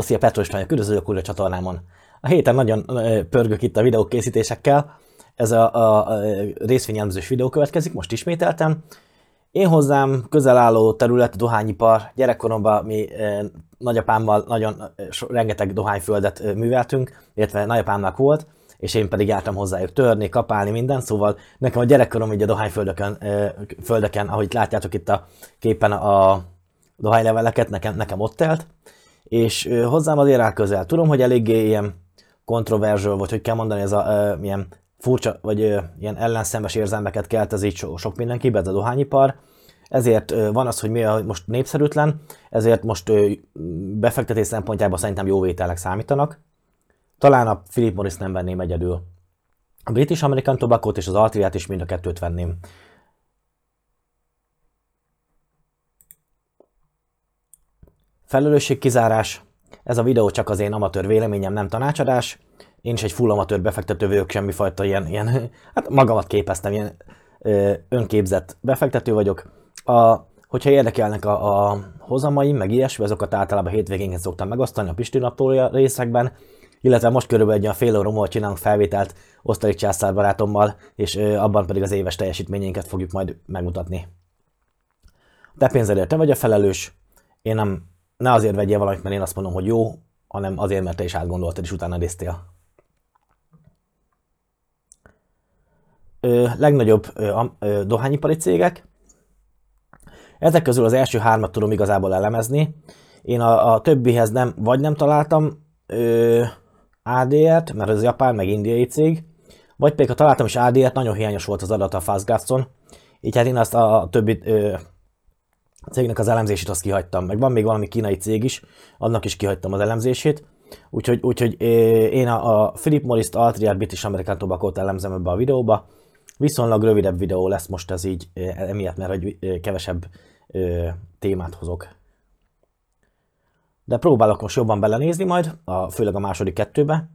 Szia Petro István, üdvözlök újra a csatornámon. A héten nagyon pörgök itt a videókészítésekkel. Ez a részvényelemzős videó következik, most ismételtem. Én hozzám közel álló terület, dohányipar. Gyerekkoromban mi nagyapámmal rengeteg dohányföldet műveltünk, illetve nagyapámnak volt, és én pedig jártam hozzájuk törni, kapálni, minden, szóval nekem a gyerekkorom így a dohányföldeken, ahogy látjátok itt a képen a dohányleveleket, nekem ott telt, és hozzám azért áll közel. Tudom, hogy eléggé ilyen kontroverzsöl, vagy hogy kell mondani, ez a ilyen furcsa, vagy ilyen ellenszemes érzelmeket kelt ez így sok mindenkibe, ez a dohányipar. Ezért van az, hogy mi most népszerűtlen, ezért most befektetés szempontjából szerintem jó vételek számítanak. Talán a Philip Morris nem venném egyedül. A British American Tobacco-t és az Altriát is mind a kettőt venném. Felelősségkizárás. Ez a videó csak az én amatőr véleményem, nem tanácsadás. Én is egy full amatőr befektető vagyok, semmifajta ilyen hát magamat képeztem, ilyen önképzett befektető vagyok. Hogyha érdekelnek a hozamai, meg ilyesmi, azokat általában hétvégénként szoktam megosztani a Pistina Pólia részekben, illetve most körülbelül egy olyan fél óra múlva csinálunk felvételt Osztali Császár barátommal, és abban pedig az éves teljesítményénket fogjuk majd megmutatni. Te pénzedért te vagy a felelős, én nem, ne azért vegyél valamit, mert én azt mondom, hogy jó, hanem azért, mert te is átgondoltad, és utána néztél. Legnagyobb dohányipari cégek. Ezek közül az első hármat tudom igazából elemezni. Én a többihez nem találtam ADR-t, mert ez japán, meg indiai cég, vagy pedig ha találtam is ADR-t, nagyon hiányos volt az adat a FastGraphs-on, így hát én azt a többi cégnek az elemzését azt kihagytam, meg van még valami kínai cég is, annak is kihagytam az elemzését, úgyhogy én a Philip Morris-t, Altria, British American Tobacco-t elemzem ebbe a videóba, viszonylag rövidebb videó lesz most ez így, emiatt, mert hogy kevesebb témát hozok. De próbálok most jobban belenézni majd, főleg a második kettőbe.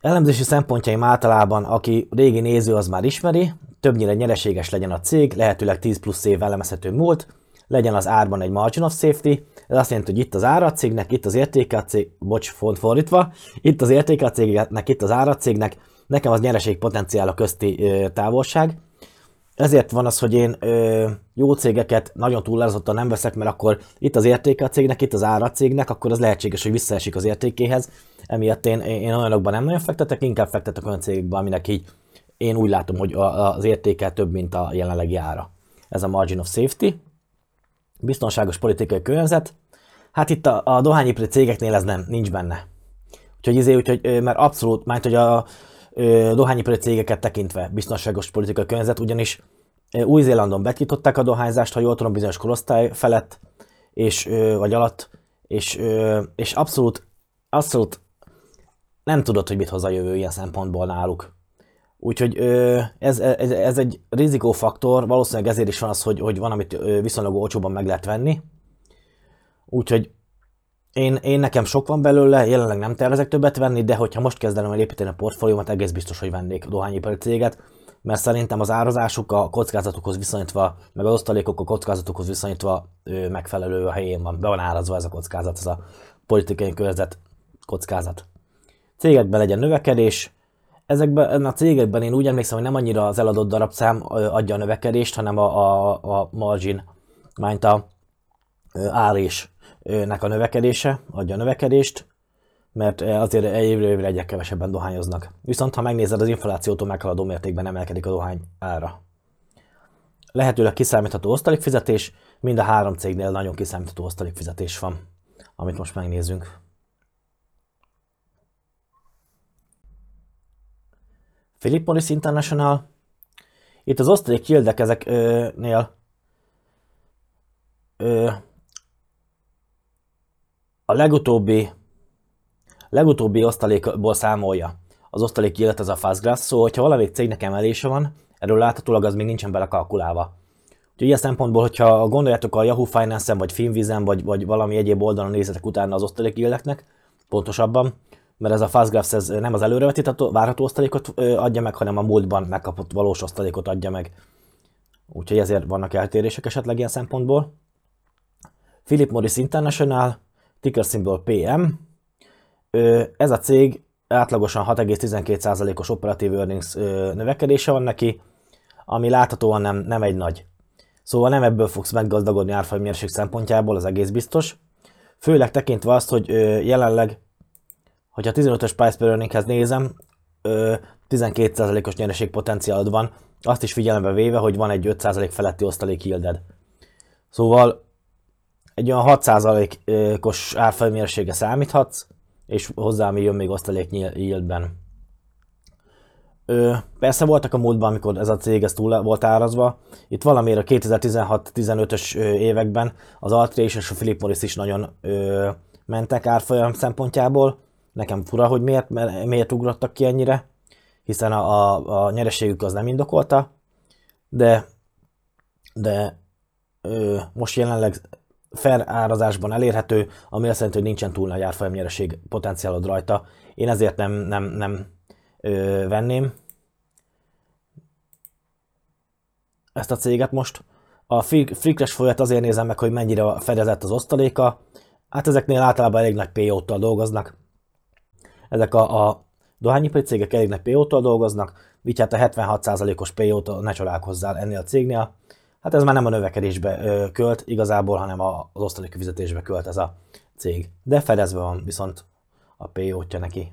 Elemzési szempontjaim általában, aki régi néző, az már ismeri, többnyire nyereséges legyen a cég, lehetőleg 10 plusz év elemezhető múlt, legyen az árban egy margin of safety, ez azt jelenti, hogy itt az ára a cégnek, itt az értéke a cég, itt az értéke a cégnek, itt az ára a cégnek, nekem az nyereség potenciál a közti távolság. Ezért van az, hogy én jó cégeket nagyon túlározottan nem veszek, mert akkor itt az értéke a cégnek, itt az ára a cégnek, akkor az lehetséges, hogy visszaesik az értékéhez. Emiatt én olyanokban nem nagyon fektetek, inkább fektetek olyan cégekben, aminek így én úgy látom, hogy az értéke több, mint a jelenlegi ára. Ez a margin of safety. Biztonságos politikai környezet. Hát itt a dohányipari cégeknél ez nincs benne. Úgyhogy mert abszolút, mert hogy a dohányipari cégeket tekintve biztonságos politikai környezet, ugyanis Új-Zélandon betiltották a dohányzást, ha jól tudom, bizonyos korosztály felett, vagy alatt, és abszolút nem tudod, hogy mit hoz a jövő ilyen szempontból náluk. Úgyhogy ez egy rizikófaktor, valószínűleg ezért is van az, hogy van, amit viszonylag olcsóban meg lehet venni. Úgyhogy Én nekem sok van belőle, jelenleg nem tervezek többet venni, de hogyha most kezdenem el építeni a portfóliómat, egész biztos, hogy vennék a dohányipari céget, mert szerintem az árazásuk a kockázatokhoz viszonyítva, meg az osztalékok a kockázatokhoz viszonyítva megfelelő a helyén van. Be van árazva ez a kockázat, ez a politikai környezet kockázat. Cégekben legyen növekedés. Ezekben a cégekben én úgy emlékszem, hogy nem annyira az eladott darabszám adja a növekedést, hanem a margin, mint a árés nek a növekedése, adja a növekedést, mert azért évről évre egyre kevesebben dohányoznak. Viszont ha megnézed, az inflációtól meghaladó mértékben emelkedik a dohány ára. Lehetőleg kiszámítható osztalékfizetés, mind a három cégnél nagyon kiszámítható osztalékfizetés van, amit most megnézzünk. Philip Morris International. Itt az osztalék yieldek ezeknél a legutóbbi osztalékból számolja. Az osztalék yield az a FastGraphs, szóval hogyha valamelyik cégnek emelése van, erről láthatólag az még nincsen belekalkulálva. Úgyhogy ilyen szempontból, hogyha gondoljátok a Yahoo Finance-en, vagy Finvizen, vagy valami egyéb oldalon nézzetek utána az osztalék yieldeknek, pontosabban, mert ez a FastGraphs ez nem az előrevetített várható osztalékot adja meg, hanem a múltban megkapott valós osztalékot adja meg. Úgyhogy ezért vannak eltérések esetleg ilyen szempontból. Philip Morris International. ticker symbol PM. Ez a cég átlagosan 6,12%-os operatív earnings növekedése van neki, ami láthatóan nem egy nagy. Szóval nem ebből fogsz meggazdagodni árfolyammérség szempontjából, az egész biztos. Főleg tekintve azt, hogy jelenleg, hogyha 15-ös price per earninghez nézem, 12%-os nyereség potenciálod van, azt is figyelembe véve, hogy van egy 5% feletti osztalék yielded. Szóval egy olyan 6%-os árfolyamérsége számíthatsz, és hozzá mi jön még osztalék yieldben. Persze voltak a múltban, amikor ez a cég ez túl volt árazva. Itt valamire a 2016-15-ös években az Altria és a Philip Morris is nagyon mentek árfolyam szempontjából. Nekem fura, hogy miért ugrottak ki ennyire, hiszen a nyereségük az nem indokolta, de most jelenleg fair árazásban elérhető, ami azt jelenti, hogy nincsen túl nagy árfolyam nyereség potenciálod rajta. Én ezért nem venném ezt a céget most. A free cash folyat azért nézem meg, hogy mennyire fedezett az osztaléka. Hát ezeknél általában elég nagy PO-ttal dolgoznak. Ezek a dohányipari cégek elég nagy PO-tól dolgoznak, így hát a 76%-os PO-tól ne csodálkozzál ennél a cégnél. Hát ez már nem a növekedésbe költ igazából, hanem az osztalék fizetésbe költ ez a cég. De fedezve van viszont a PO-tja neki.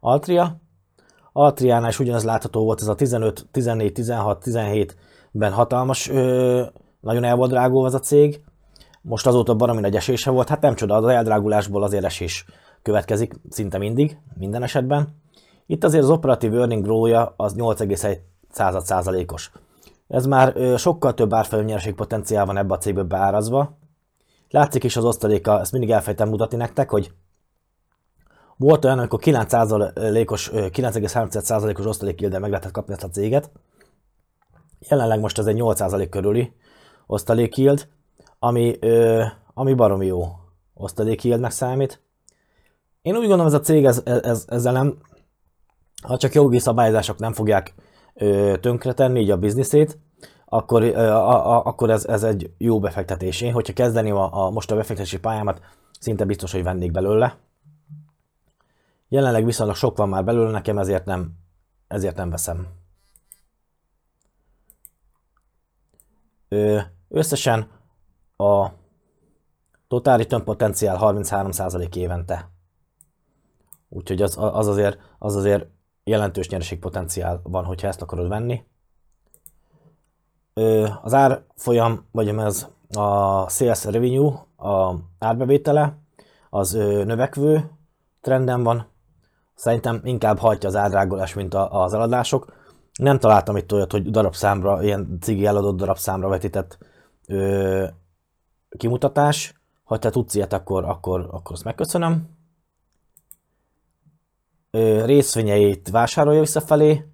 Altria. Altriánál is ugyanaz látható volt, ez a 15, 14, 16, 17-ben hatalmas, nagyon el volt drágulva ez a cég. Most azóta baromi nagy esése volt, hát nem csoda, az eldrágulásból azért esés következik szinte mindig, minden esetben. Itt azért az operatív earning growth-ja az 8,1%-os. Ez már sokkal több árfolyam nyereség potenciál van ebbe a cégbe beárazva. Látszik is az osztaléka, ezt mindig elfejtem mutatni nektek, hogy volt olyan, amikor 9,3%-os osztalék yield-del meg lehetett kapni ezt a céget. Jelenleg most ez egy 8% körüli osztalék yield, ami baromi jó osztalék yieldnek számít. Én úgy gondolom, ez a cég ezzel nem, ha csak jogi szabályozások nem fogják tönkretenni így a bizniszét, akkor ez egy jó befektetés. Én, hogyha kezdeném most a befektetési pályámat, szinte biztos, hogy vennék belőle. Jelenleg viszonylag sok van már belőle nekem, ezért nem veszem. Összesen a total return potenciál 33% évente. Úgyhogy az azért jelentős nyereségpotenciál van, hogyha ezt akarod venni. Az árfolyam, vagy ez a sales revenue, a árbevétele, az növekvő trenden van. Szerintem inkább hajtja az árdrágolás, mint az eladások. Nem találtam itt olyat, hogy darabszámra, ilyen cigi eladott darabszámra vetített kimutatás. Ha te tudsz ilyet, akkor azt megköszönöm. Részvényeit vásárolja visszafelé,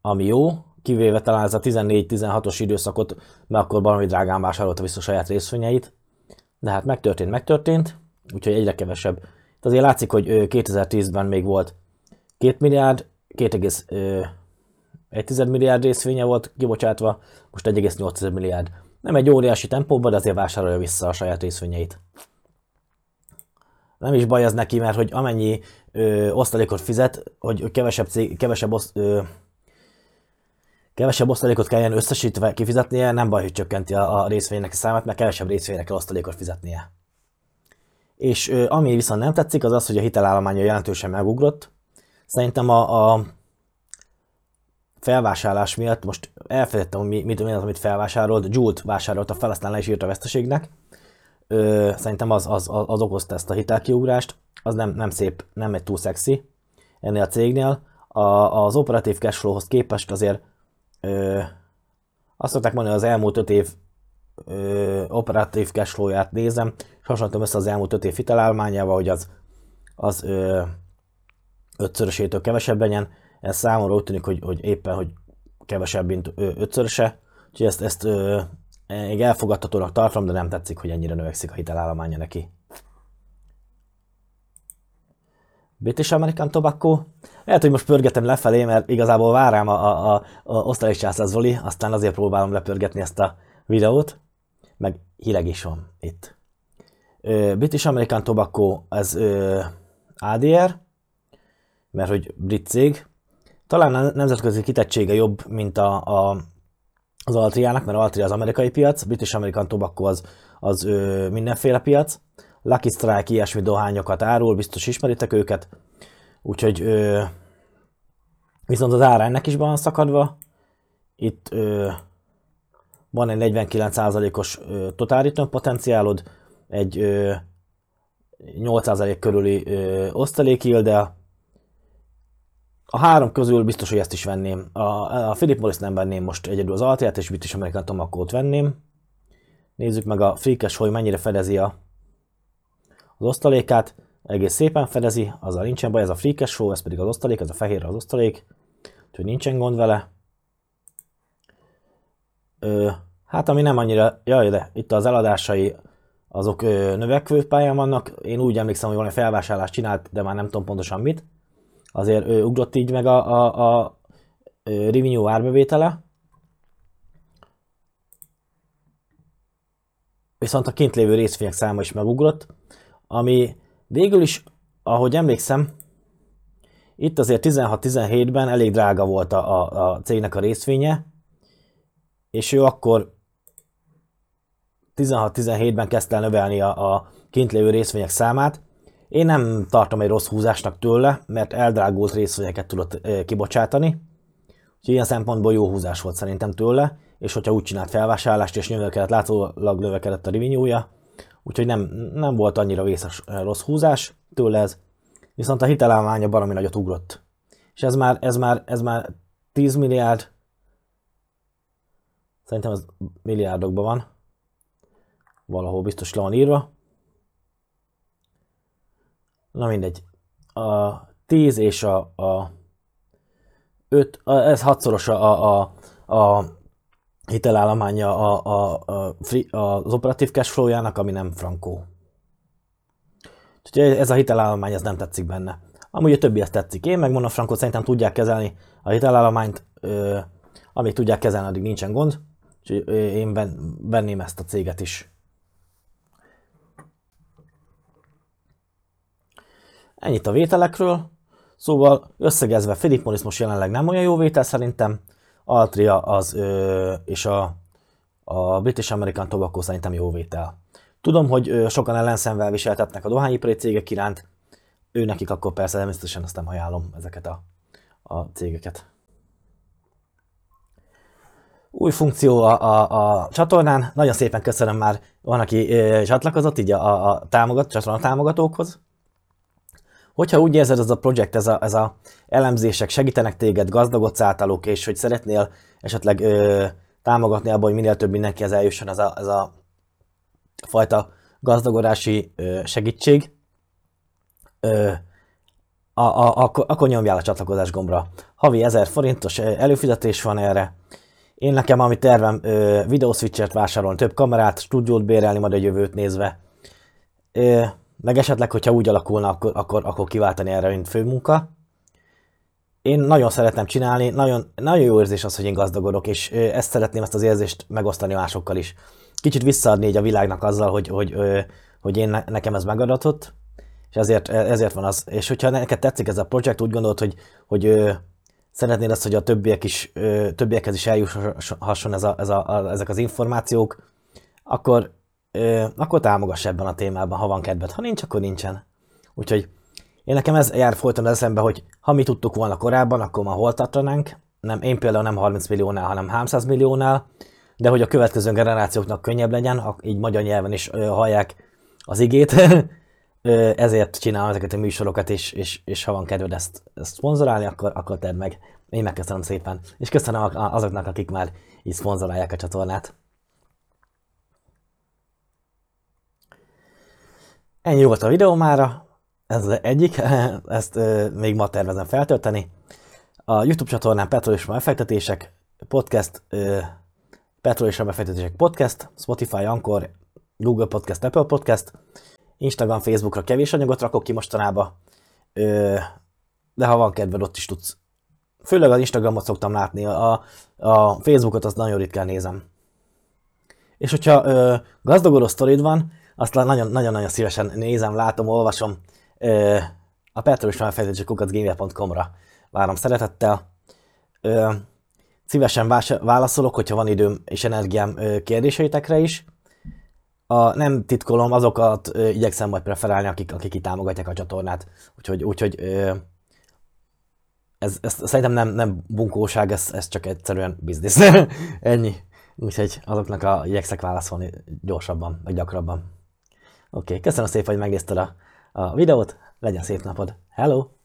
ami jó, kivéve talán ez a 14-16-os időszakot, mert akkor valami drágán vásárolta vissza saját részvényeit, de hát megtörtént, úgyhogy egyre kevesebb. Azért látszik, hogy 2010-ben még volt 2 milliárd, 2,1 milliárd részvénye volt kibocsátva, most 1,8 milliárd. Nem egy óriási tempóban, de azért vásárolja vissza a saját részvényeit. Nem is baj ez neki, mert hogy amennyi osztalékot fizet, hogy kevesebb osztalékot kelljen összesítve kifizetnie, nem baj, hogy csökkenti a részvénynek a számát, mert kevesebb részvényre kell osztalékot fizetnie. És ami viszont nem tetszik, az az, hogy a hitelállománya jelentősen megugrott. Szerintem a felvásárlás miatt, most elfelejtettem, hogy mi az, amit felvásárolt, Joule-t vásárolta fel, aztán le is írt a veszteségnek. Szerintem az okozta ezt a hitelkiugrást, az nem szép, nem egy túl szexi ennél a cégnél. Az operatív cashflow-hoz képest azért azt szokták mondani, hogy az elmúlt 5 év operatív cashflow-ját nézem, és hasonlítom össze az elmúlt 5 év hitelállományával, hogy az 5-szörösétől kevesebb legyen. Ez számomra úgy tűnik, hogy éppen hogy kevesebb, mint 5-szöröse, úgyhogy ezt még elfogadhatónak tartom, de nem tetszik, hogy ennyire növekszik a hitelállománya neki. British American Tobacco. Lehet, hogy most pörgetem lefelé, mert igazából várám a Osztali Császár Zoli, aztán azért próbálom lepörgetni ezt a videót. meg hideg is van itt. British American Tobacco, ez ADR, mert hogy brit cég. Talán a nemzetközi kitettsége jobb, mint az Altriának, mert Altria az amerikai piac, British American Tobacco az mindenféle piac. Lucky Strike ilyesmi dohányokat árul, biztos ismeritek őket. Úgyhogy viszont az ára ennek is van szakadva. Itt van egy 49%-os total return potenciálod, egy 8% körüli osztalék yield-del. A három közül biztos, hogy ezt is venném. A Philip Morris nem venném most egyedül, az Altriát és British American Tobacco-t venném. Nézzük meg a Free Cash, hogy mennyire fedezi az osztalékát. Egész szépen fedezi, azzal nincsen baj, ez a Free Cash Flow, ez pedig az osztalék, ez a fehér az osztalék, úgyhogy nincsen gond vele. Hát ami nem annyira, de itt az eladásai azok növekvő pályán vannak, én úgy emlékszem, hogy valami felvásárlást csinált, de már nem tudom pontosan mit. Azért ugrott így meg a revenue árbevétele. Viszont a kint lévő részvények száma is megugrott, ami végül is, ahogy emlékszem, itt azért 16-17-ben elég drága volt a cégnek a részvénye, és ő akkor 16-17-ben kezdte el növelni a kint lévő részvények számát. Én nem tartom egy rossz húzásnak tőle, mert eldrágult részvényeket tudott kibocsátani, úgyhogy ilyen szempontból jó húzás volt szerintem tőle, és hogyha úgy csinált felvásárlást és növekedett, látszólag növekedett a revenue-ja, úgyhogy nem volt annyira vészes rossz húzás tőle ez, viszont a hitelállománya baromi nagyot ugrott. És ez már 10 milliárd, szerintem ez milliárdokban van, valahol biztos le van írva. Na mindegy, a 10 és a 5, ez 6-szoros a hitelállománya az operatív cash flow-jának, ami nem frankó. Úgyhogy ez a hitelállomány, ez nem tetszik benne. Amúgy a többi, ez tetszik. Én meg monofrankot szerintem tudják kezelni a hitelállományt, amíg tudják kezelni, addig nincsen gond. Úgyhogy én venném ezt a céget is. Ennyit a vételekről. Szóval összegezve Philip Morris most jelenleg nem olyan jó vétel szerintem. Altria és a British American Tobacco szerintem jó vétel. Tudom, hogy sokan ellenszemvel viseltetnek a dohányipari cégek iránt. Őnekik akkor persze természetesen azt nem ajánlom, ezeket a cégeket. Új funkció a csatornán. Nagyon szépen köszönöm, már van, aki csatlakozott így a csatorna támogatókhoz. Hogyha úgy érzed, ez a projekt, ez a elemzések segítenek téged, gazdagodsz általuk, és hogy szeretnél esetleg támogatni abban, hogy minél több mindenkihez eljusson ez a fajta gazdagodási segítség, akkor nyomjál a csatlakozás gombra. Havi 1000 forintos előfizetés van erre. Én nekem, ami tervem, videószwitchert vásárolni, több kamerát, stúdiót bérelni, majd a jövőt nézve. Meg esetleg, hogyha úgy alakulna, akkor kiváltani erre, mint főmunka. Én nagyon szeretem csinálni, nagyon jó érzés az, hogy én gazdagodok, és ezt szeretném, ezt az érzést megosztani másokkal is. Kicsit visszaadni így a világnak azzal, hogy én nekem ez megadatott, és ezért van az. És hogyha neked tetszik ez a projekt, úgy gondolod, hogy szeretnéd azt, hogy a többiekhez is eljuthasson ezek az információk, akkor támogass ebben a témában, ha van kedved. Ha nincs, akkor nincsen. Úgyhogy én nekem ez jár folyton az eszembe, hogy ha mi tudtuk volna korábban, akkor már hol tartanánk. Nem, én például nem 30 milliónál, hanem 300 milliónál, de hogy a következő generációknak könnyebb legyen, így magyar nyelven is hallják az igét, ezért csinálom ezeket a műsorokat, és ha van kedved ezt szponzorálni, akkor tedd meg. Én megköszönöm szépen. És köszönöm azoknak, akik már így szponzorálják a csatornát. Ennyi volt a videó mára, ez az egyik, ezt még ma tervezem feltölteni. A YouTube csatornán Petrolisra effektetések Podcast, Petrolisra effektetések Podcast, Spotify, Anchor, Google Podcast, Apple Podcast, Instagram, Facebookra kevés anyagot rakok ki mostanában, de ha van kedved, ott is tudsz. Főleg az Instagramot szoktam látni, a Facebookot azt nagyon ritkán nézem. És hogyha gazdagoló sztorid van, azt nagyon-nagyon szívesen nézem, látom, olvasom a petrolisra effektetések@gmail.com-ra. Várom szeretettel. Szívesen válaszolok, hogyha van időm és energiám kérdéseitekre is. Nem titkolom, azokat igyekszem majd preferálni, akik kitámogatják a csatornát. Úgyhogy ez szerintem nem bunkóság, ez csak egyszerűen biznisz. Ennyi. Úgyhogy azoknak igyekszek válaszolni gyorsabban, vagy gyakrabban. Oké, köszönöm szépen, hogy megnézted a videót. Legyen szép napod. Hello!